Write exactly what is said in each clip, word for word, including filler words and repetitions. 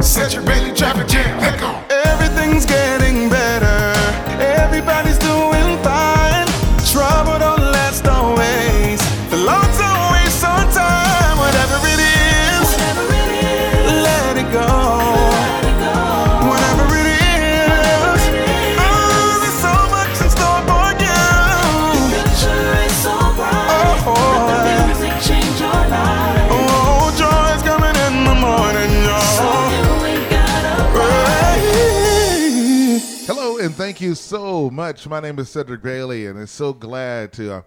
Cedric Grayley traffic jam, let go. Everything's getting better. Everybody's doing fine. Trouble don't last always. The Lord's always on time. Whatever it is, whatever it is, let it go. Let it go. Whatever it is, whatever it is. Oh, there's so much in store for you. The future is so bright. Oh, oh. Let the music change your life. Oh, joy's coming in the morning, y'all. Hello and thank you so much. My name is Cedric Grayley, and I'm so glad to uh,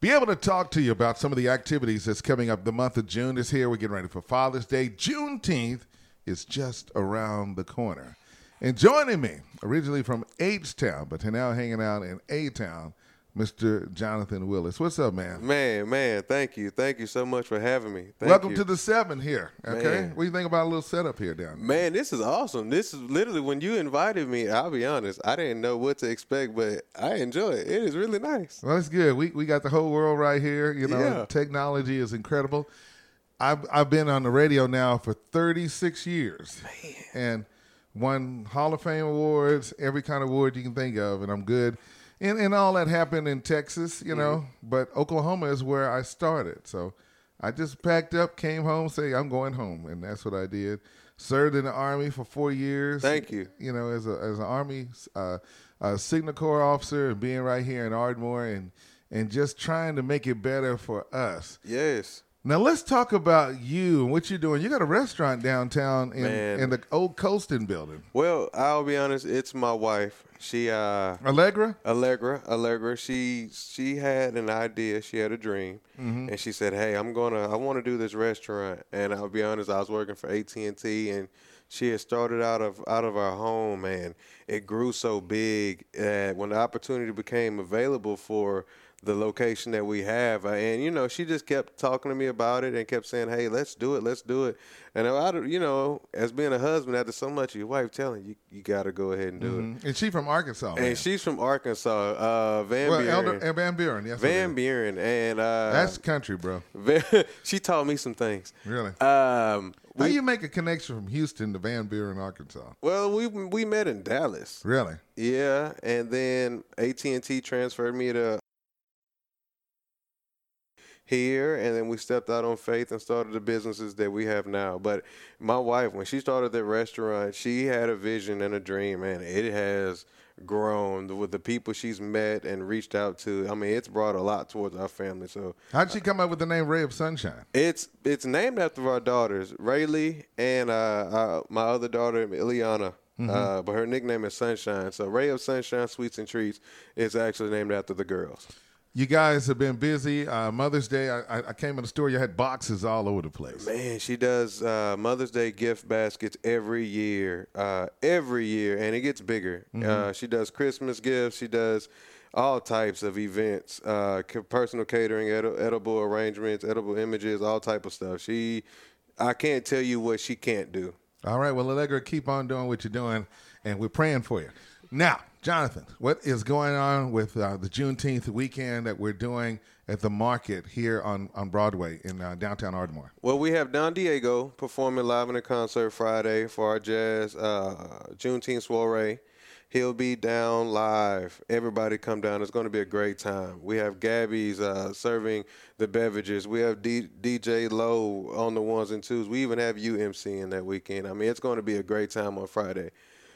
be able to talk to you about some of the activities that's coming up. The month of June is here. We're getting ready for Father's Day. Juneteenth is just around the corner. And joining me, originally from H-Town, but now hanging out in A-Town, Mister Jonathan Willis. What's up, man? Man, man, thank you. Thank you so much for having me. Thank Welcome you. to the seven here, okay? Man. What do you think about a little setup here down there? Man, this is awesome. This is literally, when you invited me, I'll be honest, I didn't know what to expect, but I enjoy it. It is really nice. Well, it's good. We we got the whole world right here. You know, yeah. Technology is incredible. I've, I've been on the radio now for thirty-six years. Man. And won Hall of Fame awards, every kind of award you can think of, and I'm good. And, and all that happened in Texas, you know, mm-hmm. but Oklahoma is where I started. So I just packed up, came home, say, I'm going home. And that's what I did. Served in the Army for four years. Thank you. You know, as a as an Army uh, a Signal Corps officer, and being right here in Ardmore and, and just trying to make it better for us. Yes. Now, let's talk about you and what you're doing. You got a restaurant downtown in, in the old Colston building. Well, I'll be honest. It's my wife. She uh, Allegra? Allegra. Allegra. She she had an idea. She had a dream. Mm-hmm. And she said, hey, I'm going to I want to do this restaurant. And I'll be honest. I was working for A T and T, and she had started out of out of our home, and it grew so big that when the opportunity became available for the location that we have, and you know, she just kept talking to me about it and kept saying, hey, let's do it, let's do it. And I, you know, as being a husband, after so much of your wife telling you, you got to go ahead and do mm-hmm. it. And she's from Arkansas. And man. she's from Arkansas, uh, Van well, Buren. Elder, Van Buren, yes. Van Buren, and uh, that's country, bro. She taught me some things. Really? Um, How do you make a connection from Houston to Van Buren, Arkansas? Well, we we met in Dallas. Really? Yeah, and then A T and T transferred me to here, and then we stepped out on faith and started the businesses that we have now. But my wife, when she started that restaurant, she had a vision and a dream, and it has grown with the people she's met and reached out to. I mean, it's brought a lot towards our family. So how'd she come up with the name Ray of Sunshine? It's it's named after our daughters, Rayleigh and uh, uh, my other daughter, Ileana. Mm-hmm. Uh, but her nickname is Sunshine. So Ray of Sunshine Sweets and Treats is actually named after the girls. You guys have been busy. Uh, Mother's Day, I, I came in the store. You had boxes all over the place. Man, she does uh, Mother's Day gift baskets every year, uh, every year, and it gets bigger. Mm-hmm. Uh, she does Christmas gifts. She does all types of events, uh, personal catering, ed- edible arrangements, edible images, all type of stuff. She, I can't tell you what she can't do. All right. Well, Allegra, keep on doing what you're doing, and we're praying for you. Now, Jonathan, what is going on with uh, the Juneteenth weekend that we're doing at the market here on, on Broadway in uh, downtown Ardmore? Well, we have Don Diego performing live in a concert Friday for our jazz uh, Juneteenth soiree. He'll be down live. Everybody come down. It's going to be a great time. We have Gabby's uh, serving the beverages. We have D- DJ Lowe on the ones and twos. We even have U M C in that weekend. I mean, it's going to be a great time on Friday.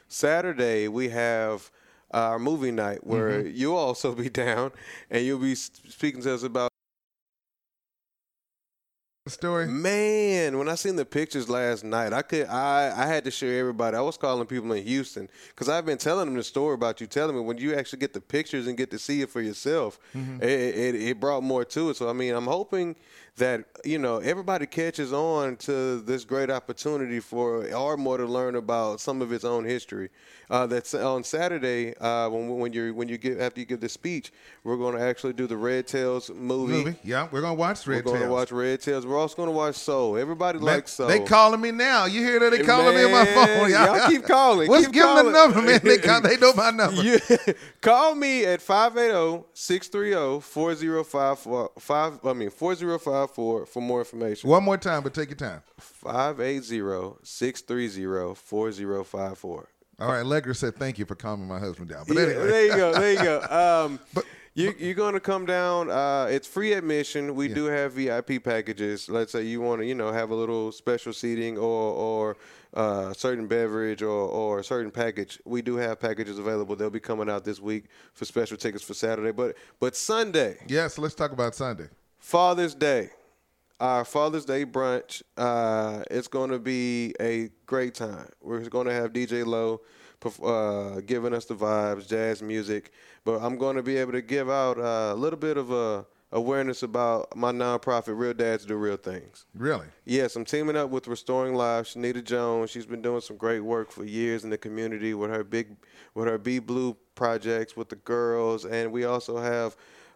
Saturday, we have our movie night where mm-hmm. you'll also be down, and you'll be speaking to us about the story. Man, when I seen the pictures last night, I could I, I had to share everybody. I was calling people in Houston because I've been telling them the story about you telling me. When you actually get the pictures and get to see it for yourself, mm-hmm. it, it, it brought more to it. So, I mean, I'm hoping that, you know, everybody catches on to this great opportunity for Ardmore to learn about some of its own history. Uh, that's on Saturday uh, when when you when you give after you give the speech, we're going to actually do the Red Tails movie. movie. Yeah, we're going to watch Red Tails. We're going to watch Red Tails. We're also going to watch Soul. Everybody man, likes Soul. They calling me now. You hear that? They calling man, me on my phone. Y'all, y'all keep calling. What's keep give calling. Them the number, man? They call, they know my number. You, call me at five eight zero, six three zero, four zero five four. I mean four zero five. five four for more information. One more time, but take your time. five eight zero, six three zero, four zero five four. All right, Allegra said thank you for calming my husband down. But yeah, anyway. There you go, there you go. Um, but, you, you're going to come down. Uh, it's free admission. We yeah. do have V I P packages. Let's say you want to, you know, have a little special seating or or uh, certain beverage or, or a certain package. We do have packages available. They'll be coming out this week for special tickets for Saturday. But, but Sunday. Yes, yeah, so let's talk about Sunday. Father's Day. Our Father's Day brunch, uh, it's going to be a great time. We're going to have D J Lowe uh, giving us the vibes, jazz music. But I'm going to be able to give out a little bit of a awareness about my nonprofit, Real Dads Do Real Things. Really? Yes, I'm teaming up with Restoring Lives, Shanita Jones. She's been doing some great work for years in the community with her big, with her Be Blue projects with the girls. And we also have...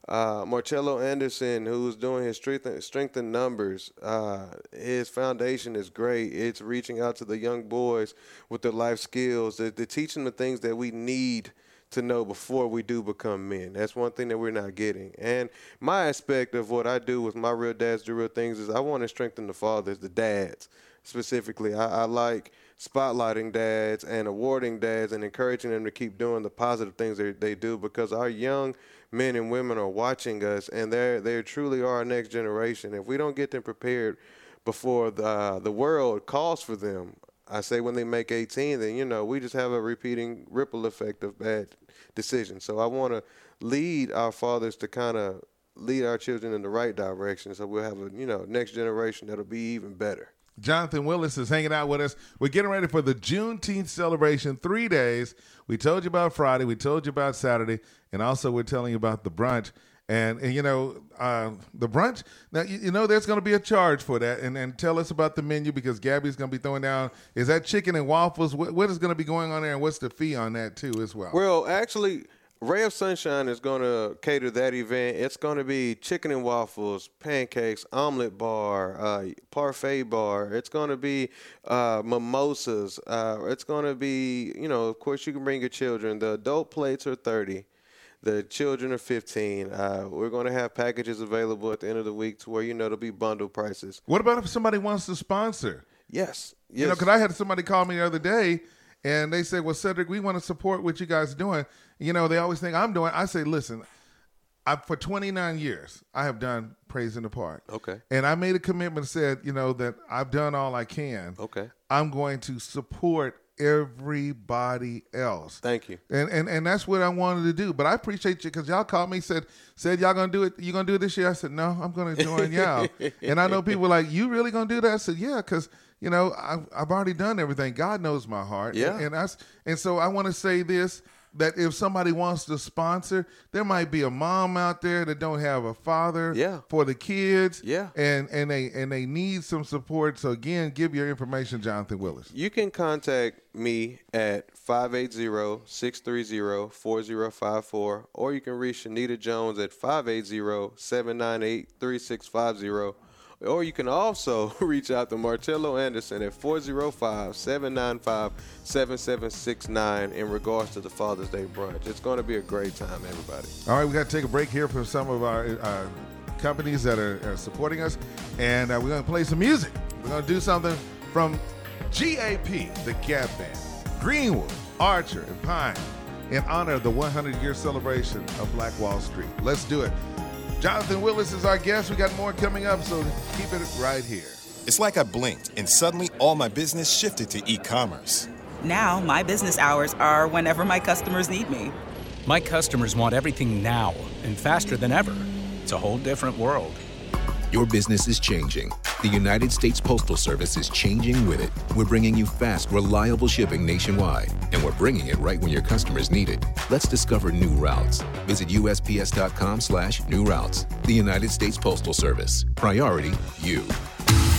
Uh, Martello Anderson, who's doing his strength, strength in numbers. Uh, his foundation is great. It's reaching out to the young boys with their life skills. They're, they're teaching the things that we need to know before we do become men. That's one thing that we're not getting. And my aspect of what I do with my Real Dads Do Real Things is I want to strengthen the fathers, the dads specifically. I, I like spotlighting dads and awarding dads and encouraging them to keep doing the positive things that they do, because our young men and women are watching us, and they're they truly are our next generation. If we don't get them prepared before the uh, the world calls for them, I say when they make eighteen, then you know we just have a repeating ripple effect of bad decisions. So I want to lead our fathers to kind of lead our children in the right direction, so we'll have a you know next generation that'll be even better. Jonathan Willis is hanging out with us. We're getting ready for the Juneteenth celebration, three days. We told you about Friday. We told you about Saturday. And also we're telling you about the brunch. And, and you know, uh, the brunch, now, you, you know, there's going to be a charge for that. And and tell us about the menu, because Gabby's going to be throwing down. Is that chicken and waffles? What, what is going to be going on there? And what's the fee on that, too, as well? Well, actually, Ray of Sunshine is going to cater that event. It's going to be chicken and waffles, pancakes, omelet bar, uh, parfait bar. It's going to be uh, mimosas. Uh, it's going to be, you know, of course, you can bring your children. The adult plates are thirty. The children are fifteen. Uh, we're going to have packages available at the end of the week to where, you know, there'll be bundle prices. What about if somebody wants to sponsor? Yes. yes. You know, because I had somebody call me the other day. And they say, well, Cedric, we want to support what you guys are doing. You know, they always think I'm doing. I say, listen, I, for twenty-nine years, I have done Praising the Park. Okay. And I made a commitment, said, you know, that I've done all I can. Okay. I'm going to support everybody else. Thank you. And and, and that's what I wanted to do. But I appreciate you, because y'all called me, said, said y'all going to do it. You going to do it this year? I said, no, I'm going to join y'all. And I know people were like, you really going to do that? I said, yeah, because you know, I've, I've already done everything. God knows my heart. Yeah. And, and, I, and so I want to say this, that if somebody wants to sponsor, there might be a mom out there that don't have a father yeah. for the kids. Yeah. And, and, they, and they need some support. So, again, give your information, Jonathan Willis. You can contact me at five eight zero, six three zero, four zero five four, or you can reach Shanita Jones at five eight zero, seven nine eight, three six five zero. Or you can also reach out to Martello Anderson at four zero five, seven nine five, seven seven six nine in regards to the Father's Day brunch. It's going to be a great time, everybody. All right, we got to take a break here from some of our uh, companies that are, are supporting us. And uh, we're going to play some music. We're going to do something from G A P, the Gap Band, Greenwood, Archer, and Pine, in honor of the one hundred year celebration of Black Wall Street. Let's do it. Jonathan Willis is our guest. We got more coming up, so keep it right here. It's like I blinked, and suddenly all my business shifted to e-commerce. Now my business hours are whenever my customers need me. My customers want everything now and faster than ever. It's a whole different world. Your business is changing. The United States Postal Service is changing with it. We're bringing you fast, reliable shipping nationwide, and we're bringing it right when your customers need it. Let's discover new routes. Visit U S P S dot com slash new routes. The United States Postal Service. Priority, you.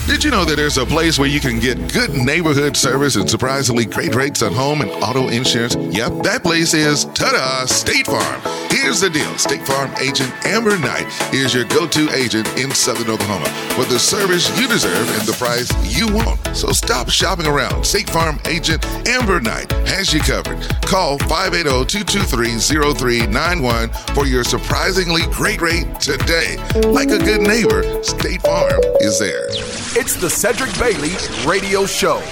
Did you know that there's a place where you can get good neighborhood service and surprisingly great rates on home and auto insurance? Yep, that place is, ta-da, State Farm. Here's Here's the deal. State Farm agent Amber Knight is your go-to agent in Southern Oklahoma for the service you deserve and the price you want. So stop shopping around. State Farm agent Amber Knight has you covered. Call five eight zero, two two three, zero three nine one for your surprisingly great rate today. Like a good neighbor, State Farm is there. It's the Cedric Bailey Radio Show.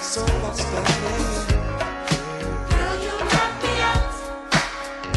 So much better. Girl, you knock me out.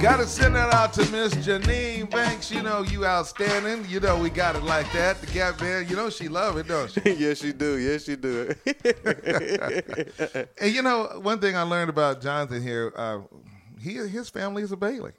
Gotta send that out to Miss Janine Banks. You know, you outstanding. You know, we got it like that. The Gap Band, you know, she love it, don't she? Yes, she do. Yes, she do. And, you know, one thing I learned about Jonathan here, uh, he his family is a Bailey.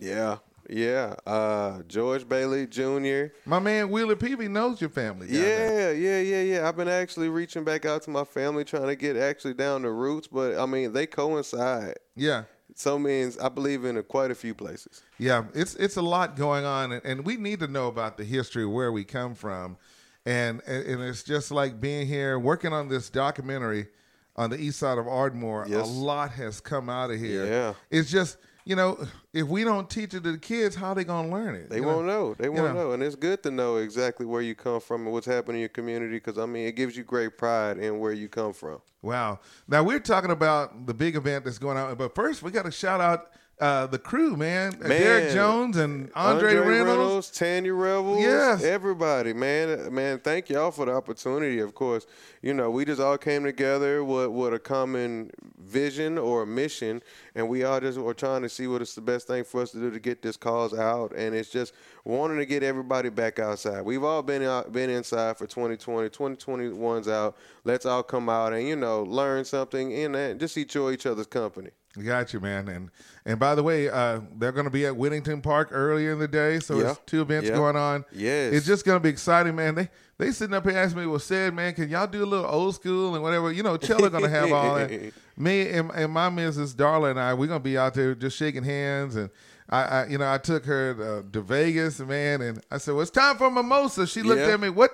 Yeah. Yeah, uh, George Bailey Junior My man Wheeler Peavy knows your family. Yeah, there. yeah, yeah, yeah. I've been actually reaching back out to my family, trying to get actually down the roots, but I mean they coincide. Yeah, so means I believe in a, quite a few places. Yeah, it's it's a lot going on, and, and we need to know about the history of where we come from, and and it's just like being here working on this documentary on the east side of Ardmore. Yes. A lot has come out of here. Yeah, it's just. You know, if we don't teach it to the kids, how are they going to learn it? They won't know. know. They won't you know. know. And it's good to know exactly where you come from and what's happening in your community because, I mean, it gives you great pride in where you come from. Wow. Now, we're talking about the big event that's going on. But first, we got to shout out uh, the crew, man. man. Derek Jones and Andre, Andre Reynolds. Reynolds. Tanya Rebels. Yes. Everybody, man. Man, thank y'all for the opportunity, of course. You know, we just all came together with, with a common vision or a mission. And we all just are trying to see what is the best thing for us to do to get this cause out. And it's just wanting to get everybody back outside. We've all been out, been inside for twenty twenty. twenty twenty-one's out. Let's all come out and, you know, learn something and, and just enjoy each other's company. Got you, man. And and by the way, uh, they're going to be at Whittington Park earlier in the day. So yeah. There's two events yeah. going on. Yes. It's just going to be exciting, man. They they sitting up here asking me, well, said, man, can y'all do a little old school and whatever? You know, Chella going to have all that. Me and, and my Missus Darla and I, we're going to be out there just shaking hands. And, I, I you know, I took her to, uh, to Vegas, man, and I said, well, it's time for mimosa. She looked yep. at me, what?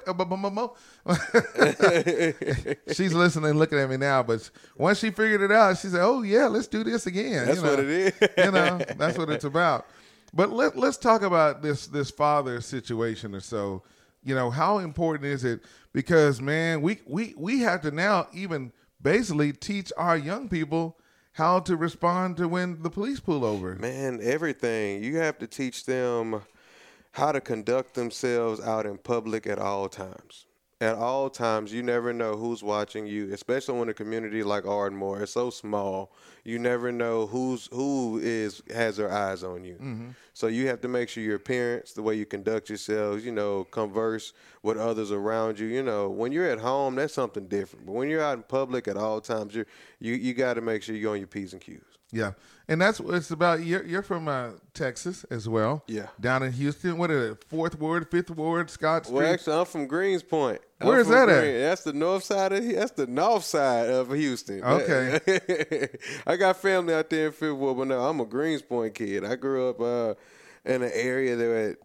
She's listening, looking at me now. But once she figured it out, she said, oh, yeah, let's do this again. That's you know, what it is. You know, that's what it's about. But let, let's talk about this, this father situation or so. You know, how important is it? Because, man, we, we, we have to now even – basically teach our young people how to respond to when the police pull over. Man, everything. You have to teach them how to conduct themselves out in public at all times. At all times, you never know who's watching you, especially in a community like Ardmore. It's so small. You never know who's who is has their eyes on you. Mm-hmm. So you have to make sure your appearance, the way you conduct yourselves, you know, converse with others around you. You know, when you're at home, that's something different. But when you're out in public at all times, you're, you you got to make sure you're on your P's and Q's. Yeah, and that's what it's about. You're, you're from uh, Texas as well. Yeah. Down in Houston. What is it? Fourth Ward, Fifth Ward, Scott Street? Well, actually, I'm from Greenspoint. Where I'm is that Green. at? That's the north side of That's the north side of Houston. Okay. I got family out there in Fifth Ward, but no, I'm a Greenspoint kid. I grew up uh, in an area that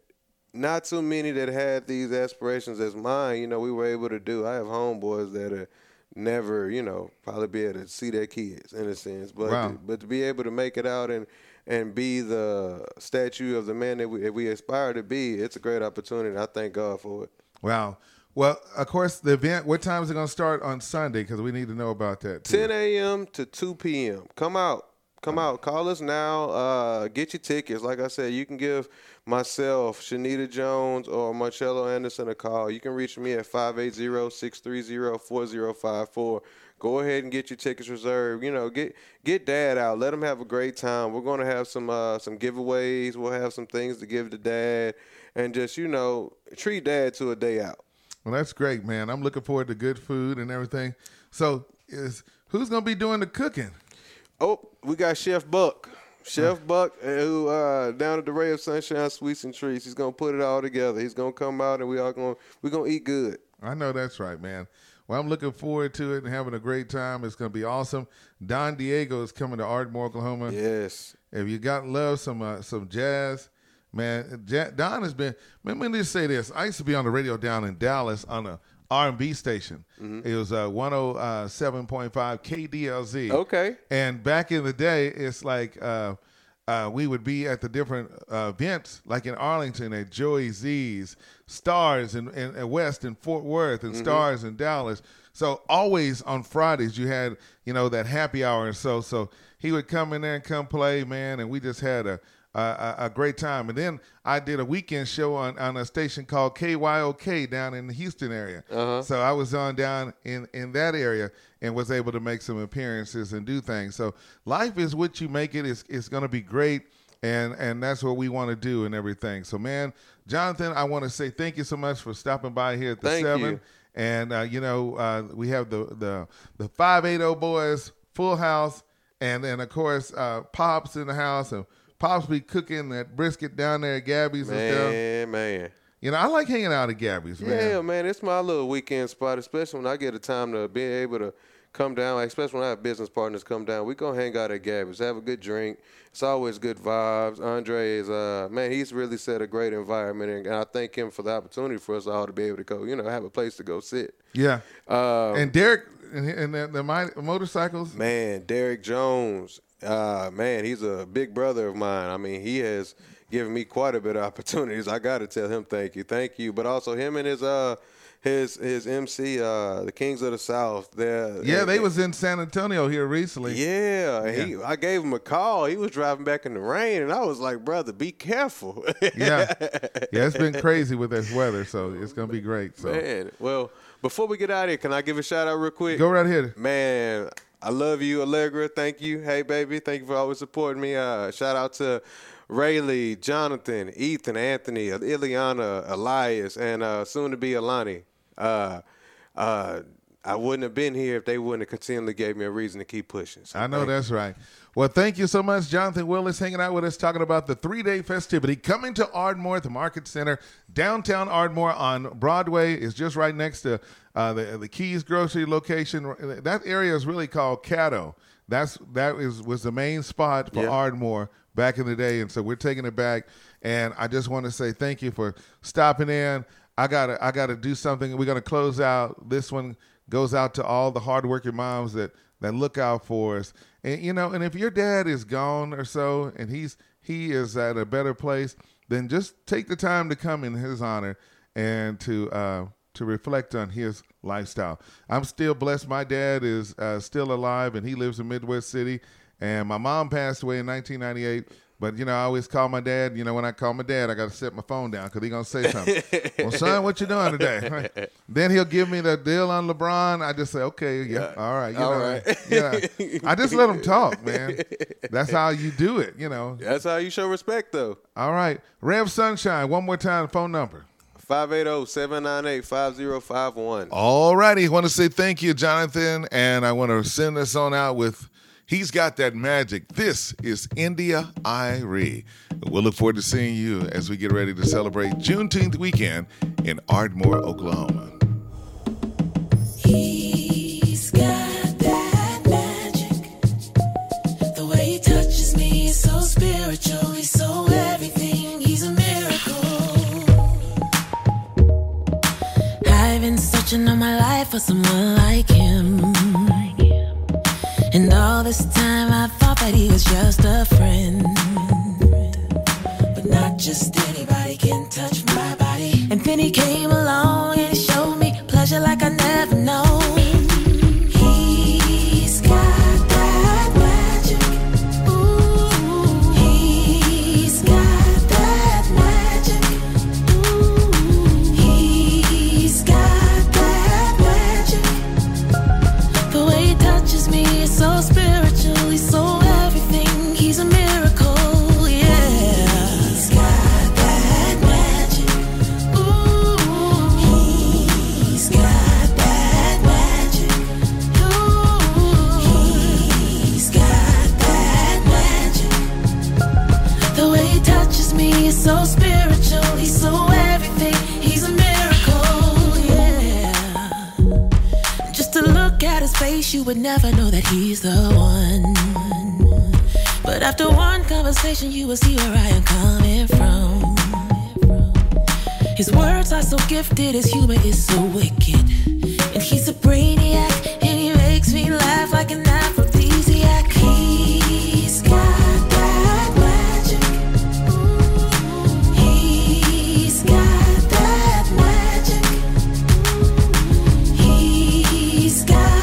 not too many that had these aspirations as mine. You know, we were able to do. I have homeboys that are never, you know, probably be able to see their kids in a sense, but wow. to, but to be able to make it out and and be the statue of the man that we, that we aspire to be, it's a great opportunity. I thank God for it. Wow. Well, of course, the event, what time is it going to start on Sunday? Because we need to know about that too. ten a.m. to two p.m. Come out. Come out. Call us now. Uh, get your tickets. Like I said, you can give myself, Shanita Jones, or Martello Anderson a call. You can reach me at five eight zero, six three zero, four zero five four. Go ahead and get your tickets reserved. You know, get get Dad out. Let him have a great time. We're going to have some uh, some giveaways. We'll have some things to give to Dad. And just, you know, treat Dad to a day out. Well, that's great, man. I'm looking forward to good food and everything. So is who's going to be doing the cooking? Oh, we got Chef Buck. Chef Buck, who uh, down at the Ray of Sunshine Sweets and Treats, he's going to put it all together. He's going to come out, and we all going we're going to eat good. I know that's right, man. Well, I'm looking forward to it and having a great time. It's going to be awesome. Don Diego is coming to Ardmore, Oklahoma. Yes. If you got love, some uh, some jazz, man. Ja- Don has been. Man, let me just say this. I used to be on the radio down in Dallas on a R and B station. Mm-hmm. It was uh, one oh seven point five K D L Z. Okay. And back in the day, it's like uh, uh, we would be at the different uh, events, like in Arlington at Joey Z's, Stars in, in, in West and Fort Worth, and mm-hmm. Stars in Dallas. So always on Fridays you had, you know, that happy hour and so. So he would come in there and come play, man, and we just had a Uh, a, a great time. And then I did a weekend show on, on a station called K Y O K down in the Houston area. Uh-huh. So I was on down in, in that area and was able to make some appearances and do things. So life is what you make it. It's, it's going to be great. And and that's what we want to do and everything. So, man, Jonathan, I want to say thank you so much for stopping by here at the thank seven. You. And, uh, you know, uh, we have the, the the five eighty boys, full house, and then, of course, uh, Pops in the house. And Pops be cooking that brisket down there at Gabby's man, and stuff. Man, man. You know, I like hanging out at Gabby's, man. Yeah, man, it's my little weekend spot, especially when I get a time to be able to come down, especially when I have business partners come down. We gonna hang out at Gabby's, have a good drink. It's always good vibes. Andre is, uh, man, he's really set a great environment, and I thank him for the opportunity for us all to be able to go, you know, have a place to go sit. Yeah. Um, and Derek and, and the, the my, motorcycles. Man, Derek Jones, uh, man, he's a big brother of mine. I mean, he has given me quite a bit of opportunities. I gotta tell him thank you, thank you. But also him and his uh. His his M C, uh, the Kings of the South. They're, yeah, they, they was in San Antonio here recently. Yeah, yeah. He, I gave him a call. He was driving back in the rain, and I was like, brother, be careful. yeah, yeah, it's been crazy with this weather, so it's going to be great. So. Man, well, before we get out of here, can I give a shout-out real quick? Go right ahead. Man, I love you, Allegra. Thank you. Hey, baby, thank you for always supporting me. Uh, shout-out to Rayleigh, Jonathan, Ethan, Anthony, Ileana, Elias, and uh, soon-to-be Alani. Uh, uh, I wouldn't have been here if they wouldn't have continually gave me a reason to keep pushing. So I know that's you. Right. Well, thank you so much, Jonathan Willis, hanging out with us, talking about the three-day festivity coming to Ardmore at the Market Center, downtown Ardmore on Broadway. It's just right next to uh, the, the Keys grocery location. That area is really called Caddo. That's that is was the main spot for yeah. Ardmore back in the day, and so we're taking it back. And I just want to say thank you for stopping in. I gotta, I gotta do something. We're gonna close out. This one goes out to all the hardworking moms that that look out for us. And you know, and if your dad is gone or so, and he's he is at a better place, then just take the time to come in his honor and to uh, to reflect on his lifestyle. I'm still blessed. My dad is uh, still alive, and he lives in Midwest City. And my mom passed away in nineteen ninety-eight. But, you know, I always call my dad. You know, when I call my dad, I got to set my phone down because he's going to say something. Well, son, what you doing today? Right. Then he'll give me the deal on LeBron. I just say, okay, yeah, yeah. all right. You all know, right. Yeah. I just let him talk, man. That's how you do it, you know. That's how you show respect, though. All right. Rev Sunshine, one more time, phone number. five eight zero, seven nine eight, five zero five one. All righty. I want to say thank you, Jonathan, and I want to send this on out with He's Got That Magic. This is India Irie. We'll look forward to seeing you as we get ready to celebrate Juneteenth weekend in Ardmore, Oklahoma. He's got that magic. The way he touches me, he's so spiritual, he's so everything, he's a miracle. I've been searching all my life for someone like him. And all this time I thought that he was just a friend. But not just anybody can touch my body. And then he came along and he showed me pleasure like I never known. He's got that magic. Ooh, he's got that magic. Ooh, he's got that magic. The way he touches me, so spiritual, he's so everything, he's a miracle, yeah. He's got that magic. Ooh, he's got that magic. Ooh, he's got that magic. The way he touches me is so spiritual, he's so everything, he's a miracle, yeah. Just to look at his face, you would never know that he's the one. But after one conversation, you will see where I am coming from. His words are so gifted, his humor is so wicked. And he's a brainiac, and he makes me laugh like an aphrodisiac. He's got that magic. Ooh, he's got that magic. Ooh, he's got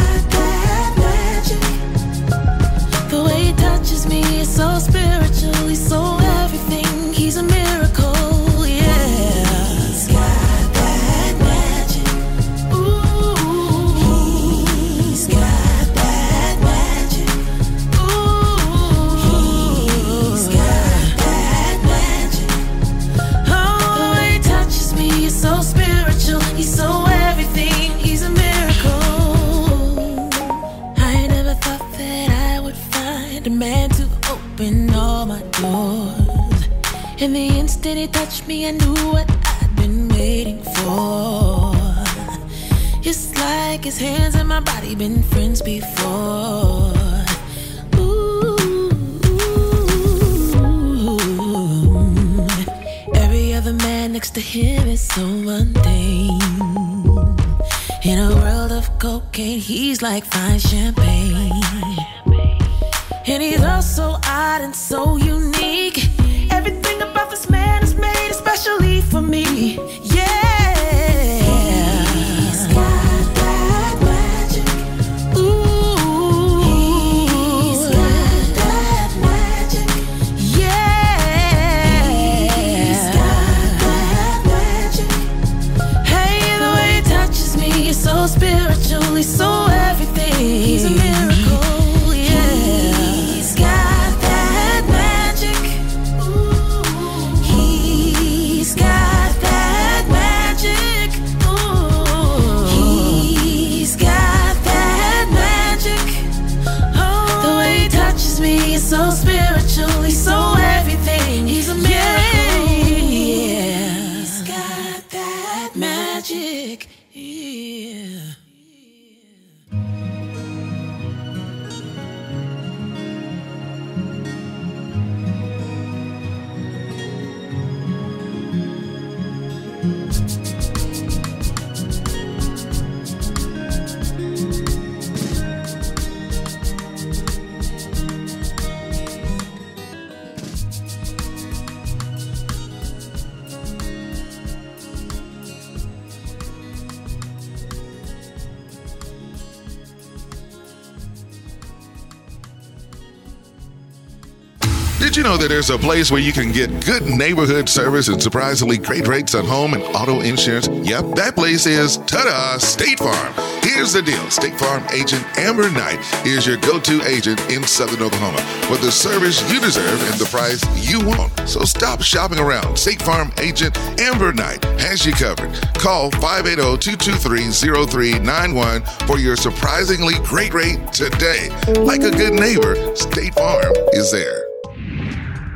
me, it's so spiritual, he's so everything, he's a miracle, yeah. He's got that magic. Ooh, he's got that magic. doors. And the instant he touched me, I knew what I'd been waiting for. It's like his hands and my body been friends before. Ooh. Every other man next to him is so mundane. In a world of cocaine, he's like fine champagne. And he's all so odd and so unique. Everything about this man is made especially for me. Yeah. Spiritually, so everything. He's a miracle, yeah. He's got that magic. Ooh. He's got that magic. Ooh. He's got that magic. Oh. The way he touches me is so spiritually, so everything. He's a miracle, yeah. He's got that magic. Did you know that there's a place where you can get good neighborhood service and surprisingly great rates on home and auto insurance? Yep, that place is, ta-da, State Farm. Here's the deal. State Farm agent Amber Knight is your go-to agent in Southern Oklahoma for the service you deserve and the price you want. So stop shopping around. State Farm agent Amber Knight has you covered. Call five eight zero, two two three, zero three nine one for your surprisingly great rate today. Like a good neighbor, State Farm is there.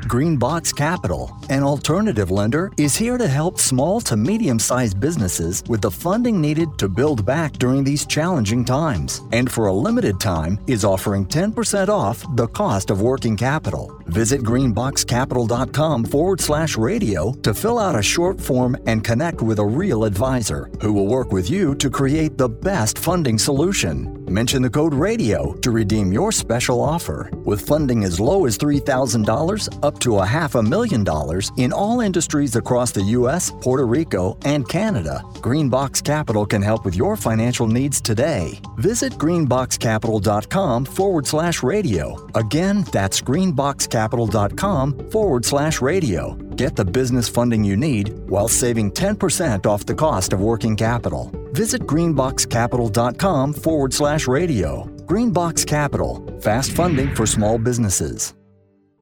Greenbox Capital, an alternative lender, is here to help small to medium-sized businesses with the funding needed to build back during these challenging times, and for a limited time is offering ten percent off the cost of working capital. Visit greenbox capital dot com forward slash radio to fill out a short form and connect with a real advisor who will work with you to create the best funding solution. Mention the code radio to redeem your special offer. With funding as low as three thousand dollars up to a half a million dollars in all industries across the U S, Puerto Rico, and Canada, Greenbox Capital can help with your financial needs today. Visit greenbox capital dot com forward slash radio. Again, that's greenbox capital dot com forward slash radio. Get the business funding you need while saving ten percent off the cost of working capital. Visit greenbox capital dot com forward slash radio. Greenbox Capital, fast funding for small businesses.